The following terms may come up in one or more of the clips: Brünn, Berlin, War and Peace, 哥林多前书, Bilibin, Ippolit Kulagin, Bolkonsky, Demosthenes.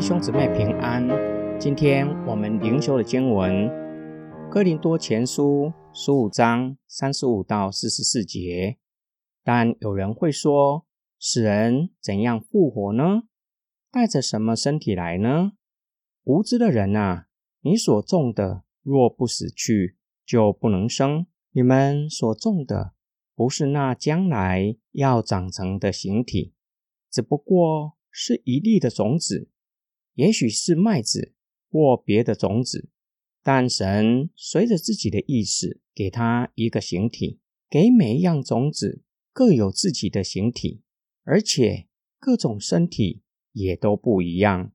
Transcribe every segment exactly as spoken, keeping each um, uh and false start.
弟兄姊妹平安，今天我们灵修的经文《哥林多前书》十五章三十五到四十四节。但有人会说，死人怎样复活呢？带着什么身体来呢？无知的人啊，你所种的若不死去，就不能生。你们所种的不是那将来要长成的形体，只不过是一粒的种子，也许是麦子或别的种子，但神随着自己的意思给它一个形体，给每一样种子各有自己的形体，而且各种身体也都不一样。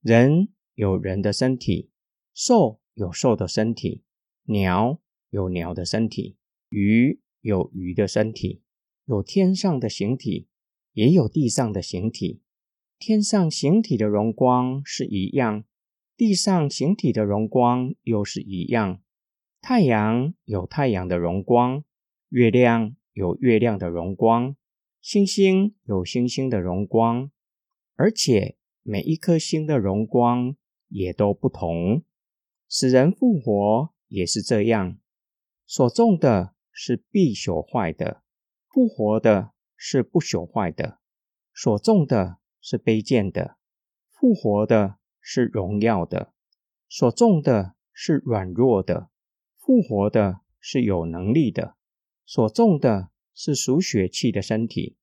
人有人的身体，兽有兽的身体，鸟有鸟的身体，鱼有鱼的身体，有天上的形体，也有地上的形体。天上形体的荣光是一样，地上形体的荣光又是一样。太阳有太阳的荣光，月亮有月亮的荣光，星星有星星的荣光，而且每一颗星的荣光也都不同。使人复活也是这样，所种的是必朽坏的，复活的是不朽坏的；所种的是卑贱的，复活的是荣耀的；所种的是软弱的，复活的是有能力的；所种的是属血气的身体，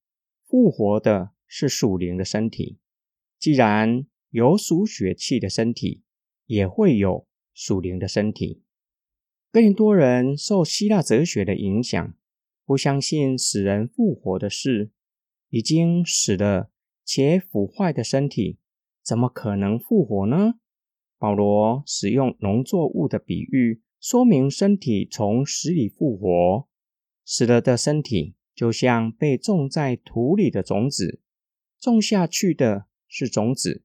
复活的是属灵的身体。既然有属血气的身体，也会有属灵的身体。哥林多人受希腊哲学的影响，不相信死人复活的事。已经死了且腐坏的身体怎么可能复活呢？保罗使用农作物的比喻，说明身体从死里复活。死了的身体就像被种在土里的种子，种下去的是种子，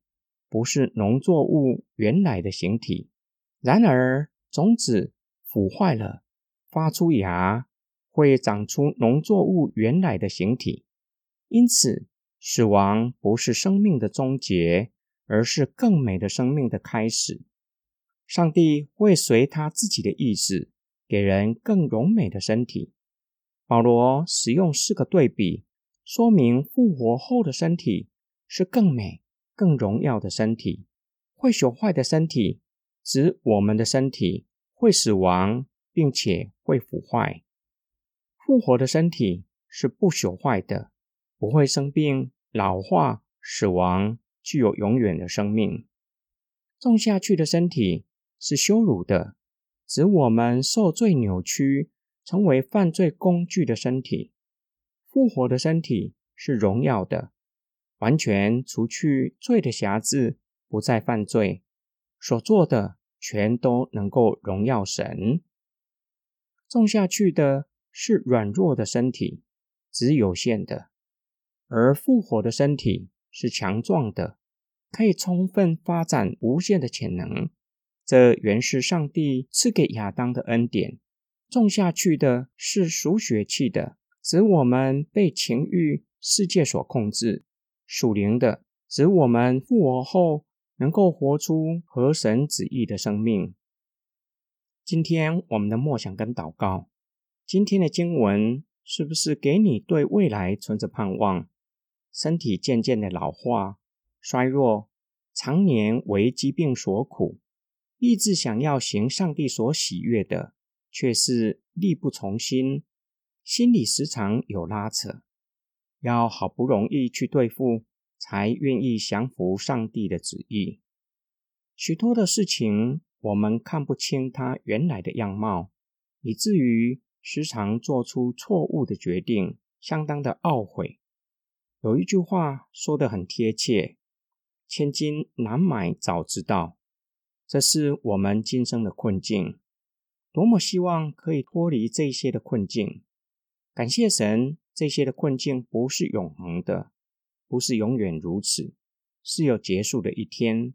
不是农作物原来的形体。然而种子腐坏了，发出芽，会长出农作物原来的形体。因此死亡不是生命的终结，而是更美的生命的开始。上帝会随他自己的意思，给人更柔美的身体。保罗使用四个对比，说明复活后的身体是更美、更荣耀的身体。会朽坏的身体，指我们的身体会死亡，并且会腐坏。复活的身体是不朽坏的，不会生病、老化、死亡，具有永远的生命。种下去的身体是羞辱的，指我们受罪扭曲，成为犯罪工具的身体。复活的身体是荣耀的，完全除去罪的瑕疵，不再犯罪，所做的全都能够荣耀神。种下去的是软弱的身体，只有限的。而复活的身体是强壮的，可以充分发展无限的潜能。这原是上帝赐给亚当的恩典。种下去的是属血气的，指我们被情欲世界所控制；属灵的，指我们复活后能够活出合神旨意的生命。今天我们的默想跟祷告，今天的经文是不是给你对未来存着盼望？身体渐渐的老化、衰弱，常年为疾病所苦，立志想要行上帝所喜悦的，却是力不从心，心里时常有拉扯，要好不容易去对付，才愿意降服上帝的旨意。许多的事情，我们看不清它原来的样貌，以至于时常做出错误的决定，相当的懊悔。有一句话说得很贴切，千金难买早知道。这是我们今生的困境，多么希望可以脱离这些的困境。感谢神，这些的困境不是永恒的，不是永远如此，是有结束的一天。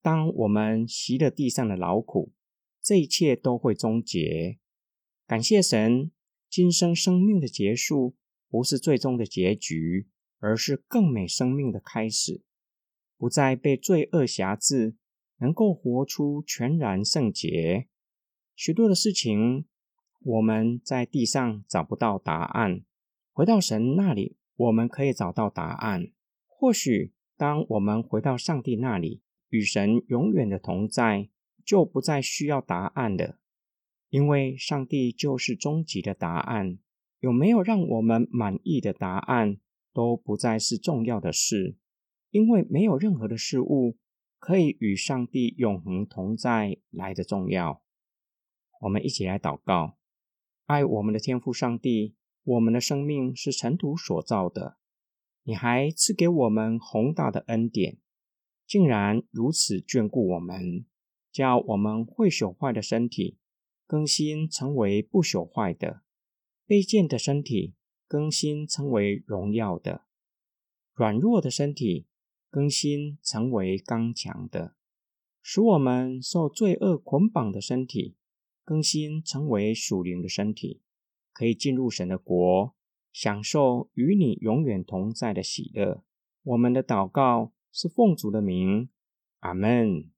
当我们习了地上的劳苦，这一切都会终结。感谢神，今生生命的结束不是最终的结局，而是更美生命的开始。不再被罪恶辖制，能够活出全然圣洁。许多的事情我们在地上找不到答案，回到神那里我们可以找到答案。或许当我们回到上帝那里，与神永远的同在，就不再需要答案了，因为上帝就是终极的答案。有没有让我们满意的答案都不再是重要的事，因为没有任何的事物可以与上帝永恒同在来得重要。我们一起来祷告。爱我们的天父上帝，我们的生命是尘土所造的，你还赐给我们宏大的恩典，竟然如此眷顾我们，叫我们会朽坏的身体更新成为不朽坏的，卑贱的身体更新成为荣耀的，软弱的身体更新成为刚强的，使我们受罪恶捆绑的身体更新成为属灵的身体，可以进入神的国，享受与你永远同在的喜乐。我们的祷告是奉主的名，阿们。